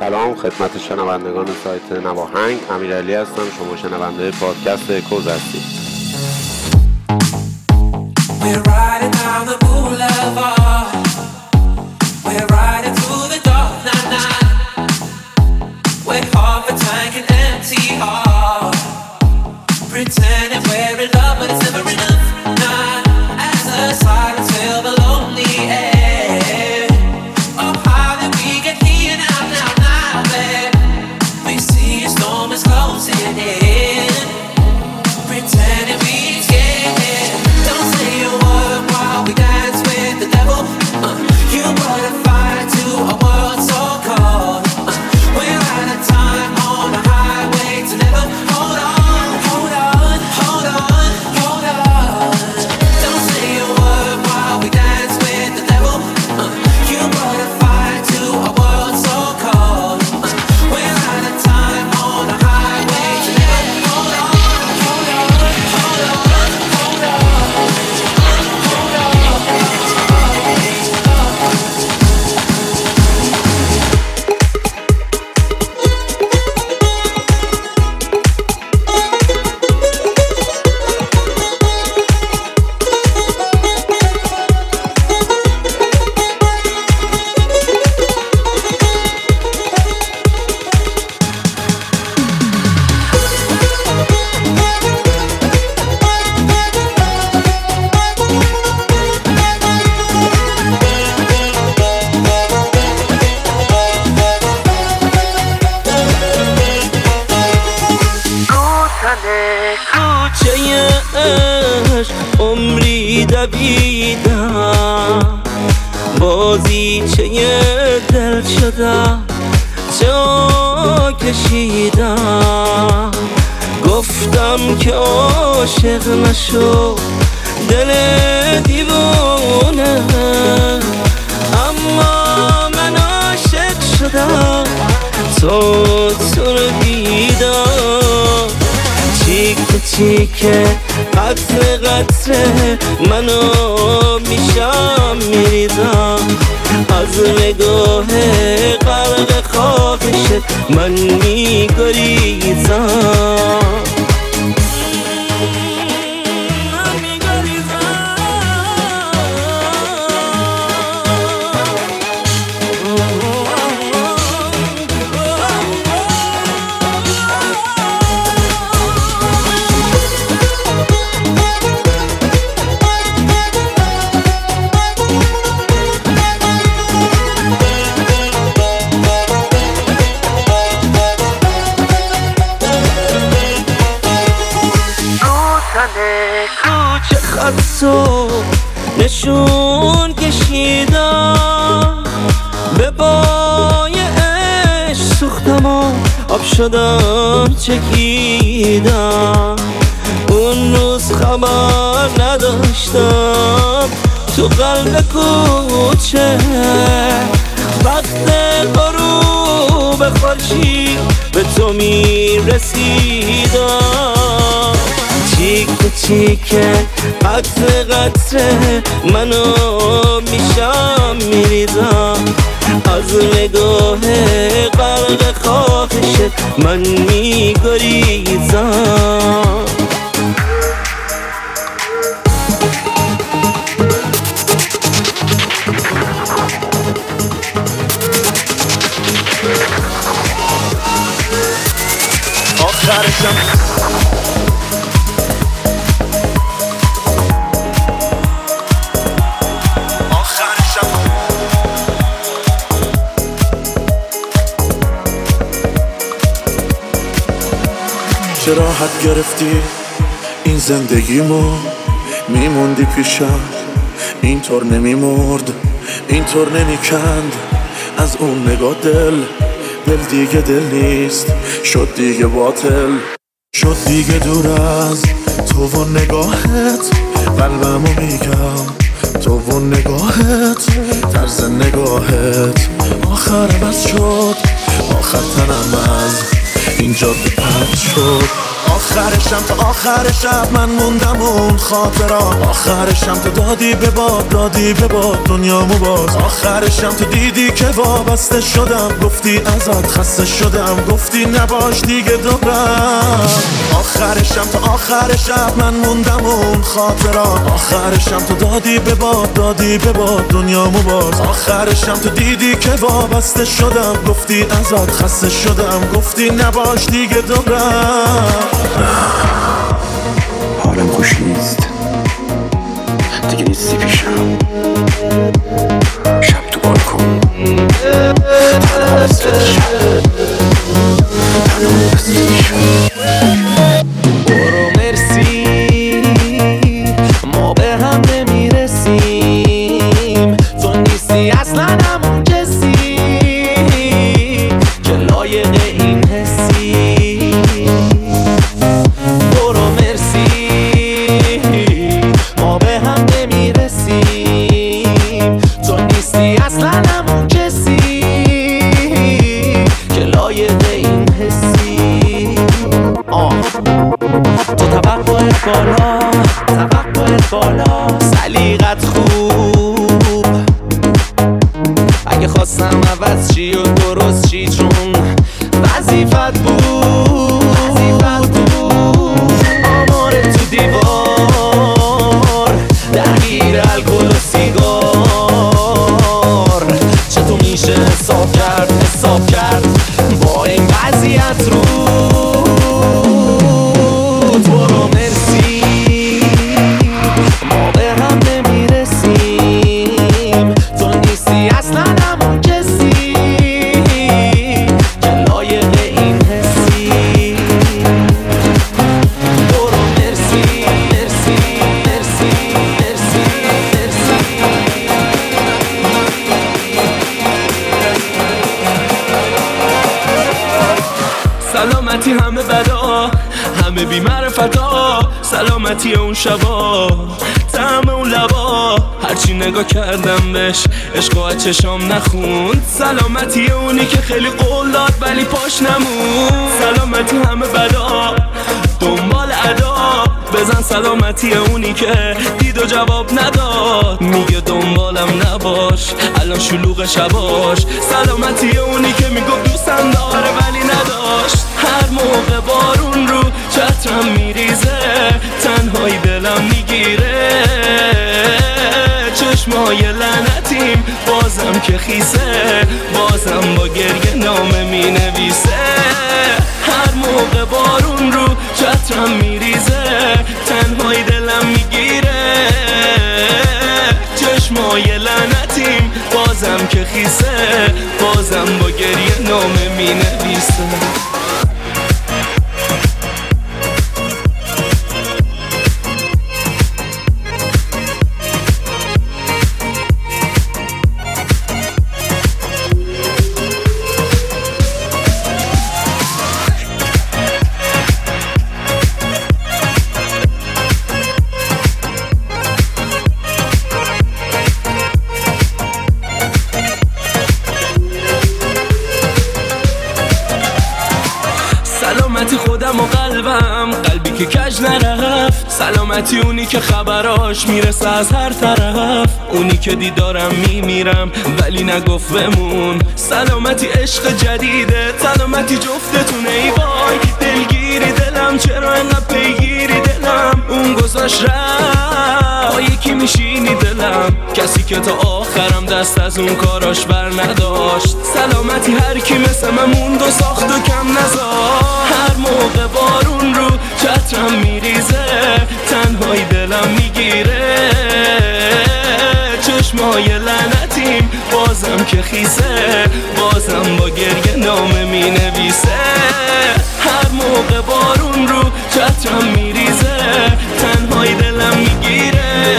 سلام خدمت شنوندگان سایت نواهنگ، امیرعلی هستم. شما شنونده پادکست اکوز هستید. دویدم بازیچه دل شدم، جا کشیدم، گفتم که عاشق نشو دل دیوانه، اما من عاشق شدم تو رو دیدم. چیکه چیکه قطره قطره منو میشم میریزم، از نگاه غرق خاکشت من میگریزم. تو نشون کشیدم به بای عشق، سوختم و آب شدم چکیدم. اون روز خبر نداشتم تو قلب کوچه، وقت غروب خورشید به تو میرسیدم. چیکه چیکه قطره قطره منو میشم میریزم، از نگاه غرق خاکشت من میگریزم. آخرشم راحت گرفتی این زندگیمو، میموندی پیشم اینطور نمیمرد، اینطور نمیکند از اون نگاه دل دیگه دل نیست، شد دیگه باطل، شد دیگه دور از تو و نگاهت. قلبمو میگم تو و نگاهت، طرز نگاهت آخر بس شد، آخر تنم از اینجا به پرد شد. آخرشم تا آخر شب من موندم اون خاطرات، آخرشم تو دادی به باد، دادی به باد دنیامو باز، آخرشم تو دیدی که وابسته شدم، گفتی ازت خسته شدم، گفتی نباش دیگه دوبرم. آخرشم تا آخر شب من موندم اون خاطرات، آخرشم تو دادی به باد، دادی به باد دنیامو باز، آخرشم تو دیدی که وابسته شدم، گفتی ازت خسته شدم، گفتی نباش دیگه دوبرم. حالم خوش نیست دیگه، نیستی پیشم، شب تو بالکن تنها وسط شب، تنها وسط شب. برو مرسی ما به هم نمیرسیم، تو نیستی اصلا همون جسی که لایق این حسی. برو مرسی ما به هم نمیرسیم، تو نیستی اصلا همون جسی که لایق این حسی. تو توقعت بالا، توقعت بالا، سلیقت خوب، اگه خواستم عوض چی و درست چی، چون وظیفت بود، وظیفت بود. آمار تو دیوار، درگیر الکل و سیگار، چطور میشه حساب کرد، حساب کرد با این وضعیت رو. سلامتی همه بدا، همه بی‌معرفتا، سلامتی اون شبا، طعم اون لبا، هرچی نگاه کردم بهش عشق از چشام نخوند. سلامتی اونی که خیلی قول داد ولی پاش نموند. سلامتی همه بدا، دنبال ادا، بزن سلامتی اونی که دید و جواب نداد، میگه دنبالم نباش الان شلوغ شباش. سلامتی اونی که میگه دوستم داره ولی نداشت، هر موقع بارون رو چترم میریزه، تنهایی دلم میگیره، چشمای لعنتیم بازم که خیسه، بازم با گریه نامه مینویسه، هر موقع بارون رو چترم میریزه، تنهایی دلم میگیره، چشمای لعنتیم بازم که خیسه، بازم با گریه نامه مینویسه. سلامتی خودم و قلبم، قلبی که کج نرفت، سلامتی اونی که خبراش میرسه از هر طرف، اونی که دیدارم میمیرم ولی نگفت بمون. سلامتی عشق جدیده، سلامتی جفتتونه، ای وای دلگیری دلم، چرا اینقدر پیگیری دلم، اون گذاش رفت با یکی میشینی دلم، کسی که تا آخرم دست از اون کاراش بر نداشت. سلامتی هر کی مثل من موند و ساخت و کم نذاشت، هر موقع بارون رو چترم میریزه، تنهایی دلم میگیره، چشمای لعنتیم بازم که خیسه، بازم با گریه نامه مینویسه، هر موقع بارون رو چترم میریزه، تنهایی دلم میگیره،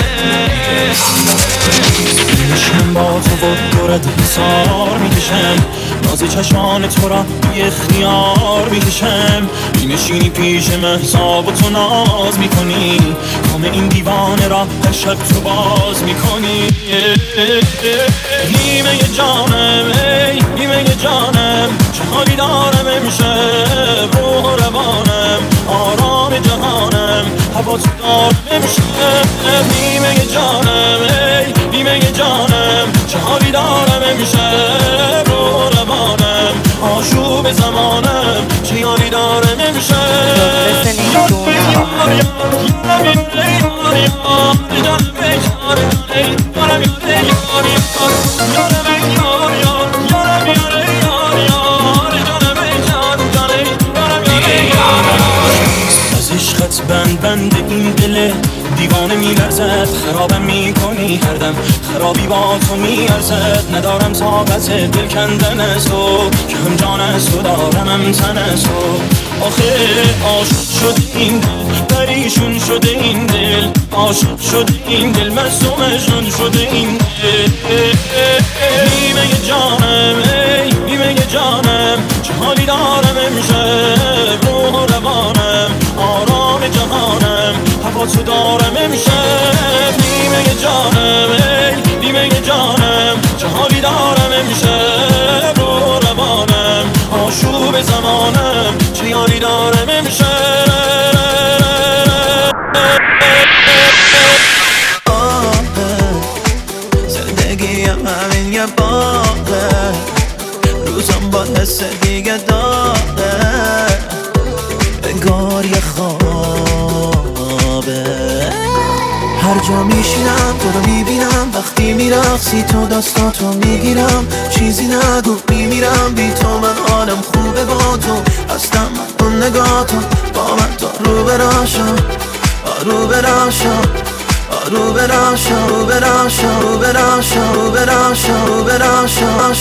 میکشم با تو و دورت سار میکشم، نازی چشان تو را بی اختیار میکشم، مینشینی پیش من حساب تو ناز میکنی، کام این دیوانه را هر شب تو باز میکنی. نیمه جانم ای نیمه حسین جانم، چه حالی دارم امشب، روح و روانم، آرام جهانم، هوا تو دارم امشب، نیمه جانم، ای نیمه جانم، چه حالی دارم امشب، روح و روانم، آشوب زمانم، چه حالی دارم امشب. بند بند این دل دیوانه می‌لرزد، خرابم می‌کنی هر دم، خرابی با تو می‌ارزد، ندارم طاقت دل کندن از تو، که هم جان از تو دارم هم تن از تو. آخه عاشق شده این دل، پریشون شده این دل، عاشق شده این دل، مست و مجنون شده این دل. نیمه جانم، ای نیمه جانم، چه حالی دارم امشب، روح و روانم، آرام جهانم، هوا تو دارم امشب. نیمه جانم، ای نیمه جانم، چه حالی دارم امشب، روح و روانم، آشوب زمانم، چه یاری دارم امشب. زندگی همین یه باقه، روزم با حس دیگه داغه، انگار یه خوابه. هر جا میشینم تو رو میبینم، وقتی میرخصی تو دستاتو میگیرم، چیزی نگو میمیرم بی تو، من حالم خوبه با تو، هستم من اون نگاتو، با من تو رو براشم، رو براشم، رو براشم، رو براشم، رو براشم، رو براشم، رو براشم.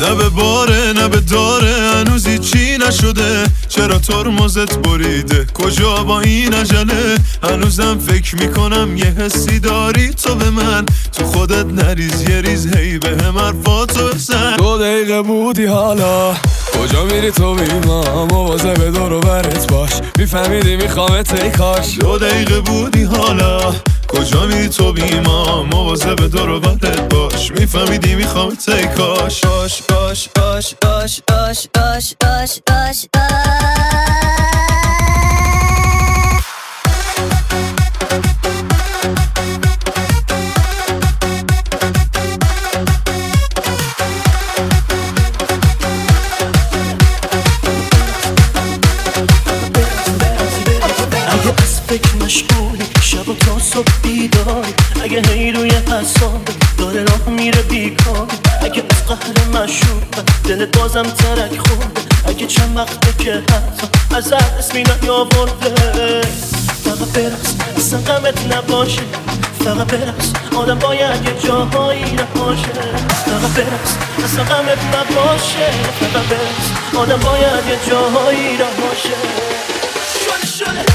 نه به باره نه به داره، هنوز چی نشده، چرا ترمزت بریده، کجا با این عجله، هنوزم فکر میکنم یه حسی داری تو به من، تو خودت نریز یه ریز، هی به هم حرفاتو بزن. 2 دقیقه بودی حالا کجا میری تو بیما، موازه به دور و برت باش، میفهمیدی میخوامت ای کاش. 2 دقیقه بودی حالا کجا میری تو بیما، موازه به دور و برت باش، میفهمیدی میخوامت ای کاش. آش آش آش آش آش آش آش آش آش شب و تا صبح بیدار، اگه هی روی حساب داره راه میره بیکار، اگه از قهر مشروب دلت بازم ترک خورده، اگه چند وقته که حتی از اسمی نیاورده. فقط برقص اصلا غمت نباشه، فقط برقص آدم باید یه جاهایی نباشه، فقط برقص اصلا غمت نباشه، فقط برقص آدم باید یه جاهایی نباشه. شده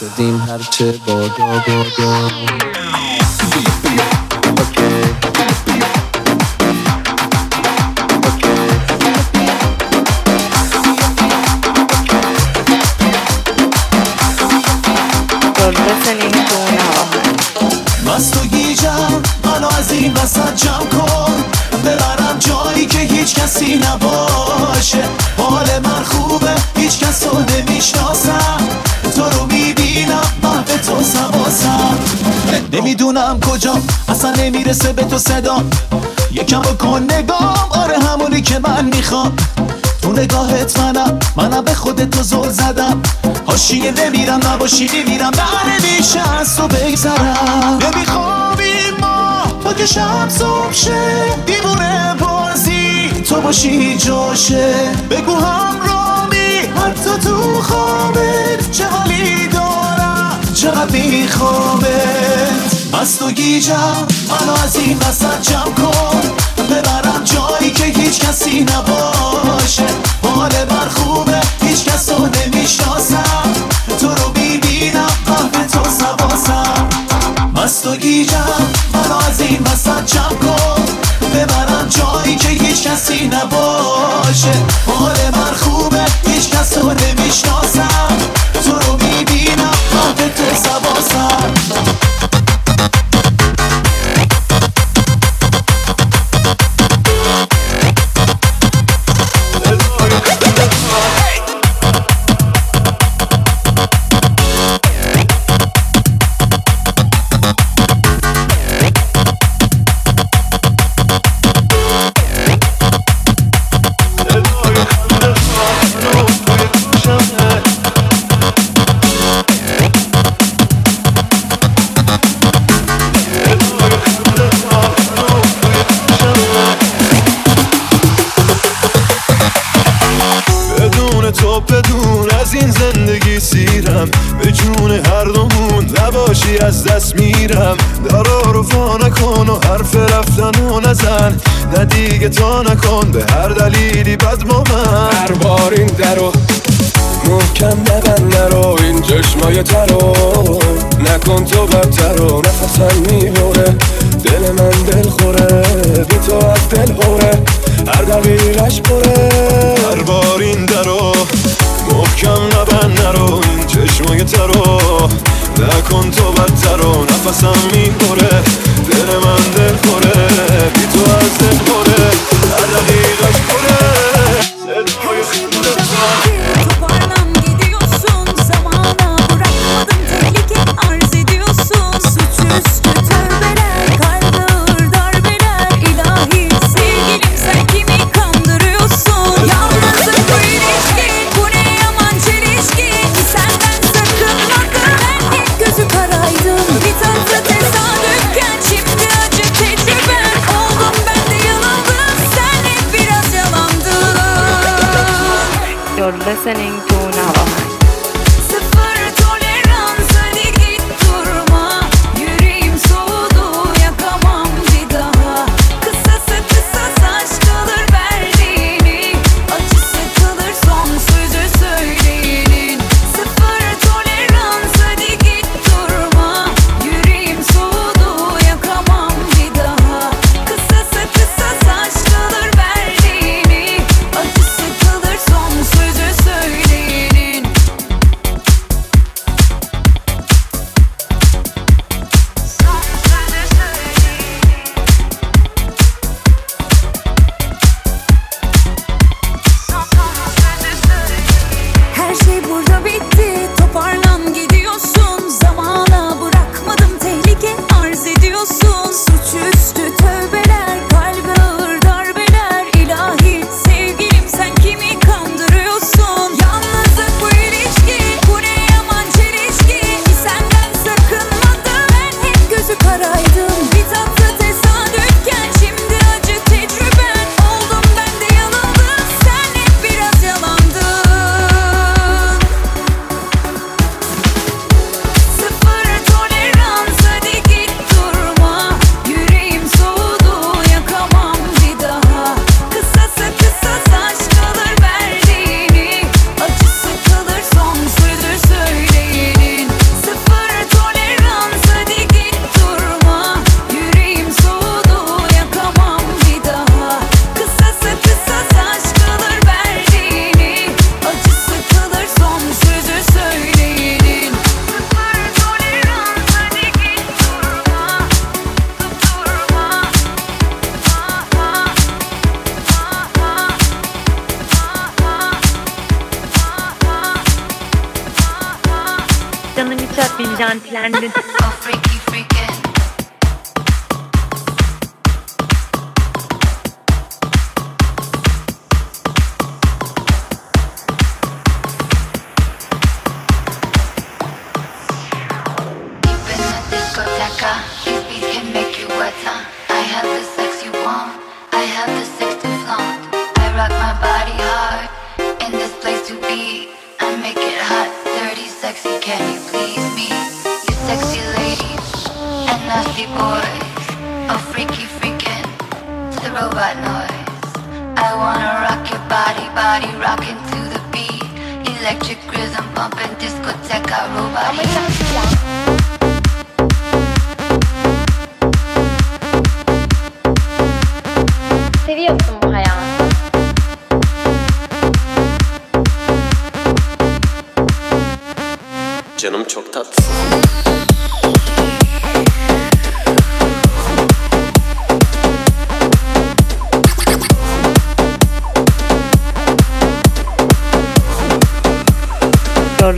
شدیم هرچه بادا مست و گیجم، منو از این وسط جمع کن، ببرم جایی که هیچ کسی نباشه. حال من خوبه، هیچ کس رو نمیشناسم، تو رو میبینم محبه تو سباسم، نمیدونم کجا، اصلا نمیرسه به تو صدام، یکم بکن نگام، آره همونی که من میخوام، تو نگاهت منم به خودت رو زل زدم، حاشیه نمیرم، نباشی میمیرم، نمیشه از تو بگذرم، نمیخوابیم ما تا که شب صبح شه، دیوونه بازی تو باشی جاشه، بگو همرامی حتی تو خوابت چه حالی دارم، چقدر میخوابت. مست و گیجم، منو از این وسط جمع کن، ببرم جایی که هیچ کسی نباشه. حال من خوبه، هیچ کس رو نمیشناسم، تو رو ببینم قهر تو سباسم. مست و گیجم، منو از این وسط جمع کن، ببرم جایی که هیچ کسی نباشه. حال من خوبه، هیچ کس رو نمیشناسم، تو رو ببینم قهر تو سباسم. به جون هر دومون نباشی، از دست میرم، دارا رو فا نکن و حرف رفتن و نزن، نه دیگه تا نکن به هر دلیلی بد با من، هر بار این درو محکم نبند، نرو این چشمای ترو نکن تو بدتر، رو نفسم میبره، دل من دل خوره، بی تو از دل خوره، هر دلیلش بره، هر بار این درو محکم نبند، نرو این چشمای ترو نکن تو بدتر، رو نفسم میبره، دل من دل خوره، بی تو از دل خوره، هر دقیقش خوره، صدای خیلت It's all the you're listening to Navahan.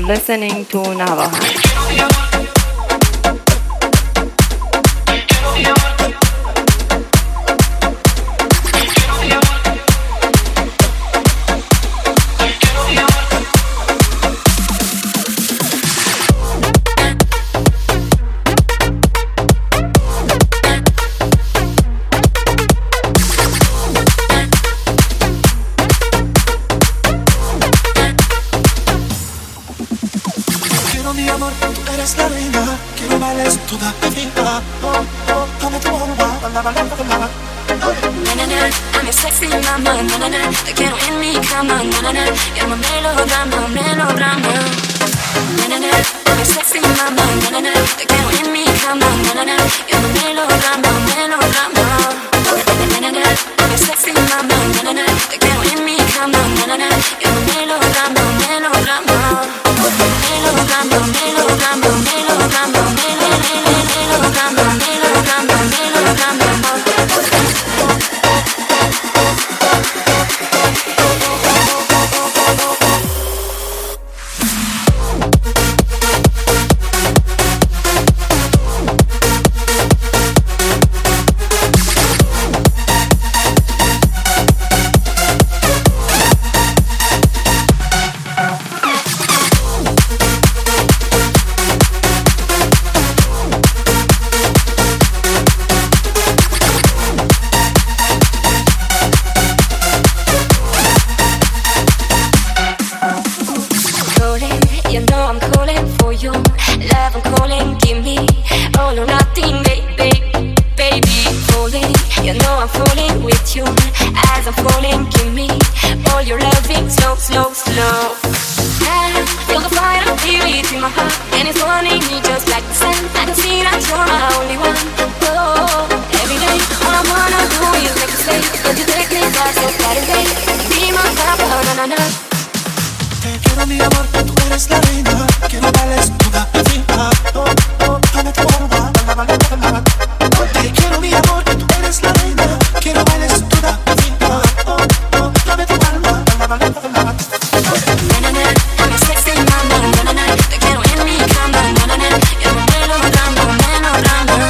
Listening to Navahan. your loving slow, slow, slow. And feel the fire of theory to my heart, and it's burning me just like the sun. I can see that you're my only one. Oh, every day, all I wanna do is make you stay. Cause you take me back so Saturday. Be my papa, na na na. Te quiero mi amor, que tú eres la reina, que no vales toda mi vida. Oh, oh, dame tu alma, dame, dame, dame, dame. Te quiero mi amor, que tú eres la reina, que no vales toda mi vida. Oh, oh, dame tu alma, dame, dame, dame, dame. Na na na, I'm a sexy mama, na na na. Te quiero en mi cama, na na na. Yo no me lo dando, me lo dando. Na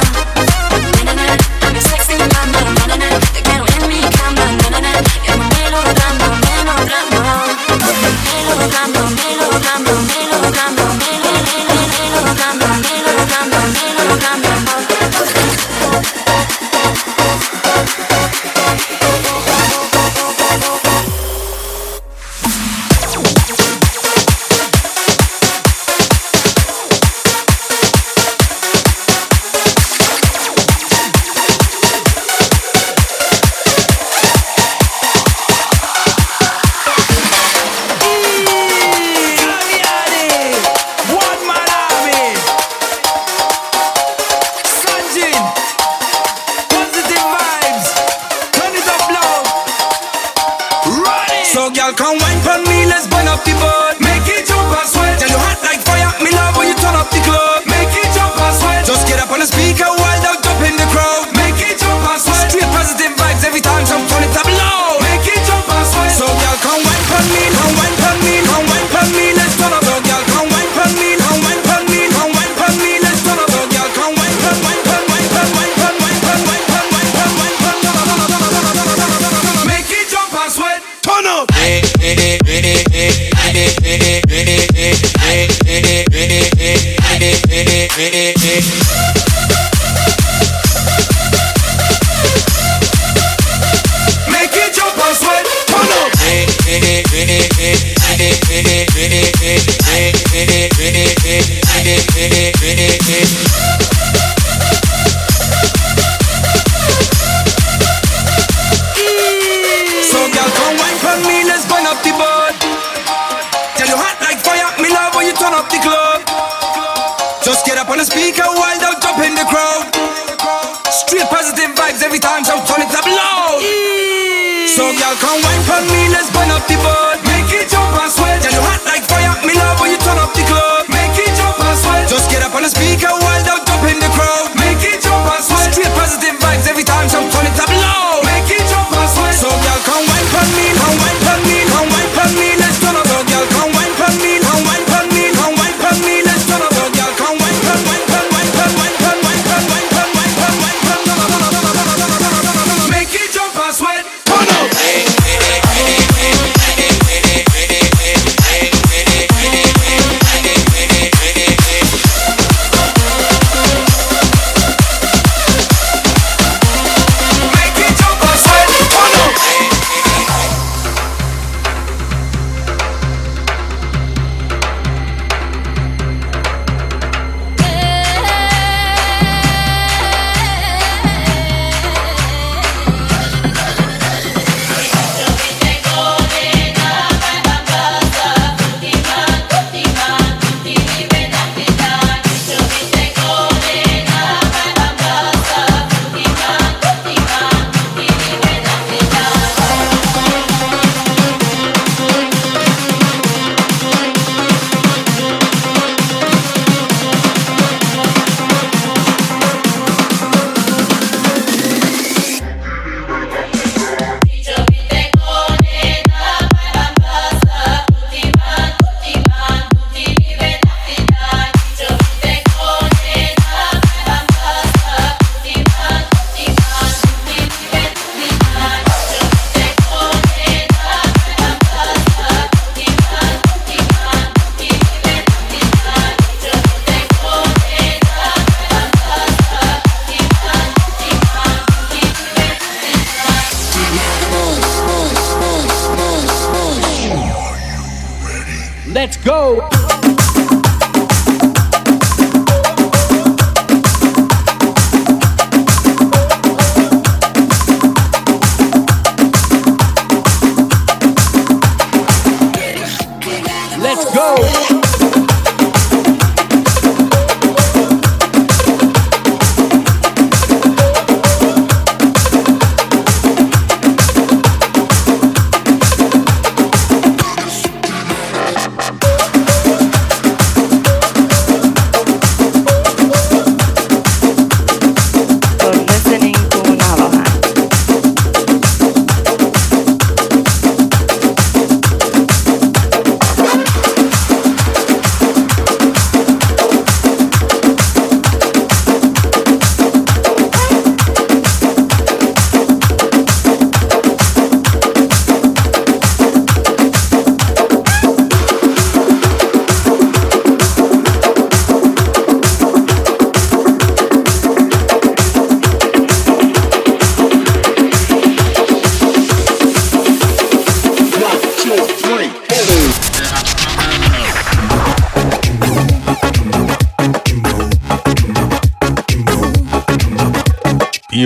na na, I'm a sexy mama, na na na. Te quiero en mi cama, na na na. Yo no me lo dando, me lo dando. Me lo dando, me lo dando, me lo dando, me lo dando, me lo dando, me lo dando.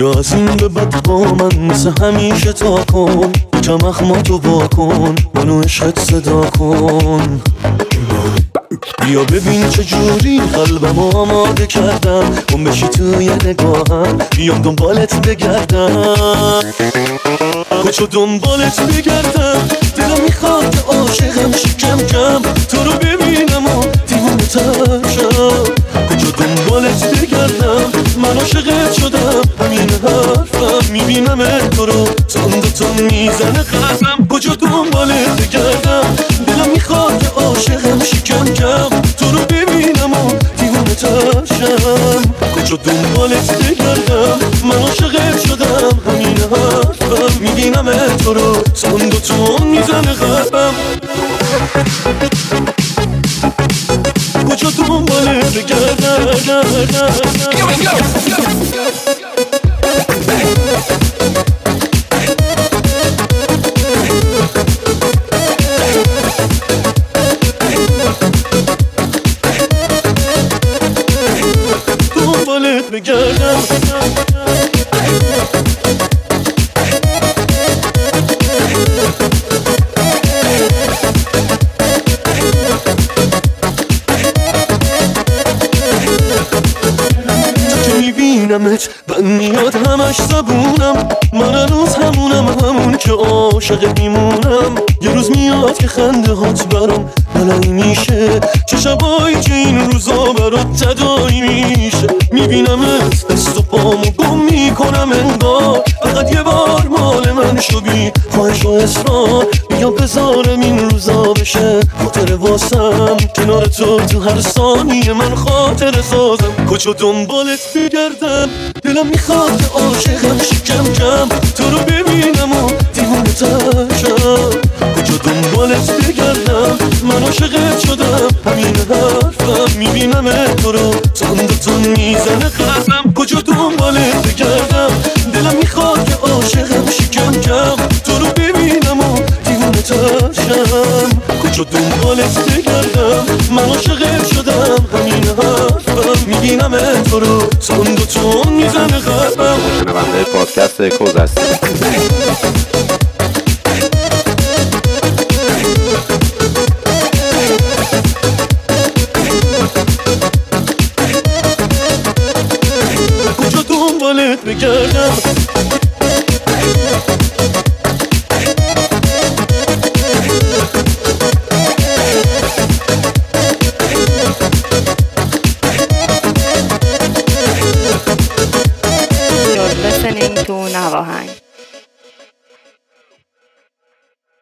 بیا از این به بد با من مثل همیشه تا کن، کم اخماتو با کن، منو عشقت صدا کن. بیا ببین چجوری قلبمو آماده کردم، گم بشی توی نگاهم، بیام دنبالت بگردم، کچو دنبالت بگردم، دلم میخواد عاشقم شی کم کم، تو رو ببینم و دیوونه تر شم، کچو دنبالت بگردم، من عاشقت شدم، همین حرفم، میبینم تو رو تندتون میزنه قلبم، کچو دنبالت بگردم، دلم میخواد عاشقم شی کم کم، تو رو ببینم و دیوونه تر شم، کچو دنبالت بگردم، من عاشقت شدم، همین حرفم، میبینم تو رو تندتون میزنه قلبم، کجا دنبالت بگردم. من میاد همش زبونم، من هنوز همونم، همون که عاشقت میمونم، یه روز میاد که خنده هات برام بلایی میشه، چه شبایی که این روزا برات تدایی میشه، میبینمت دست و پامو گم میکنم انگار، فقط یه بار مال من شو بی خواهش و اصرار، بیا بذارم این روزا بشه خاطر واسم، کنار تو هر ثانیه من خاطر سازم، کجا دنبالت بگردم، دلم میخواد عاشقم شی کم کم، تو رو ببینم و دیوونه تر شم، کجا دنبالت بگردم، من عاشقت شدم، همین حرفم، میبینم تو رو تندتون میزنه قلبم، کجا دنبالت بگردم، دلم میخواد که عاشقم شی کم کم، تو رو ببینم و دیوونه تر شم، کجا دنبالت بگردم، من عاشقت شدم، همین حرفم، میبینم تو رو تندتون میزنه قلبم. شنونده پادکست کوز هستید. بگردم You're listening to Navajo.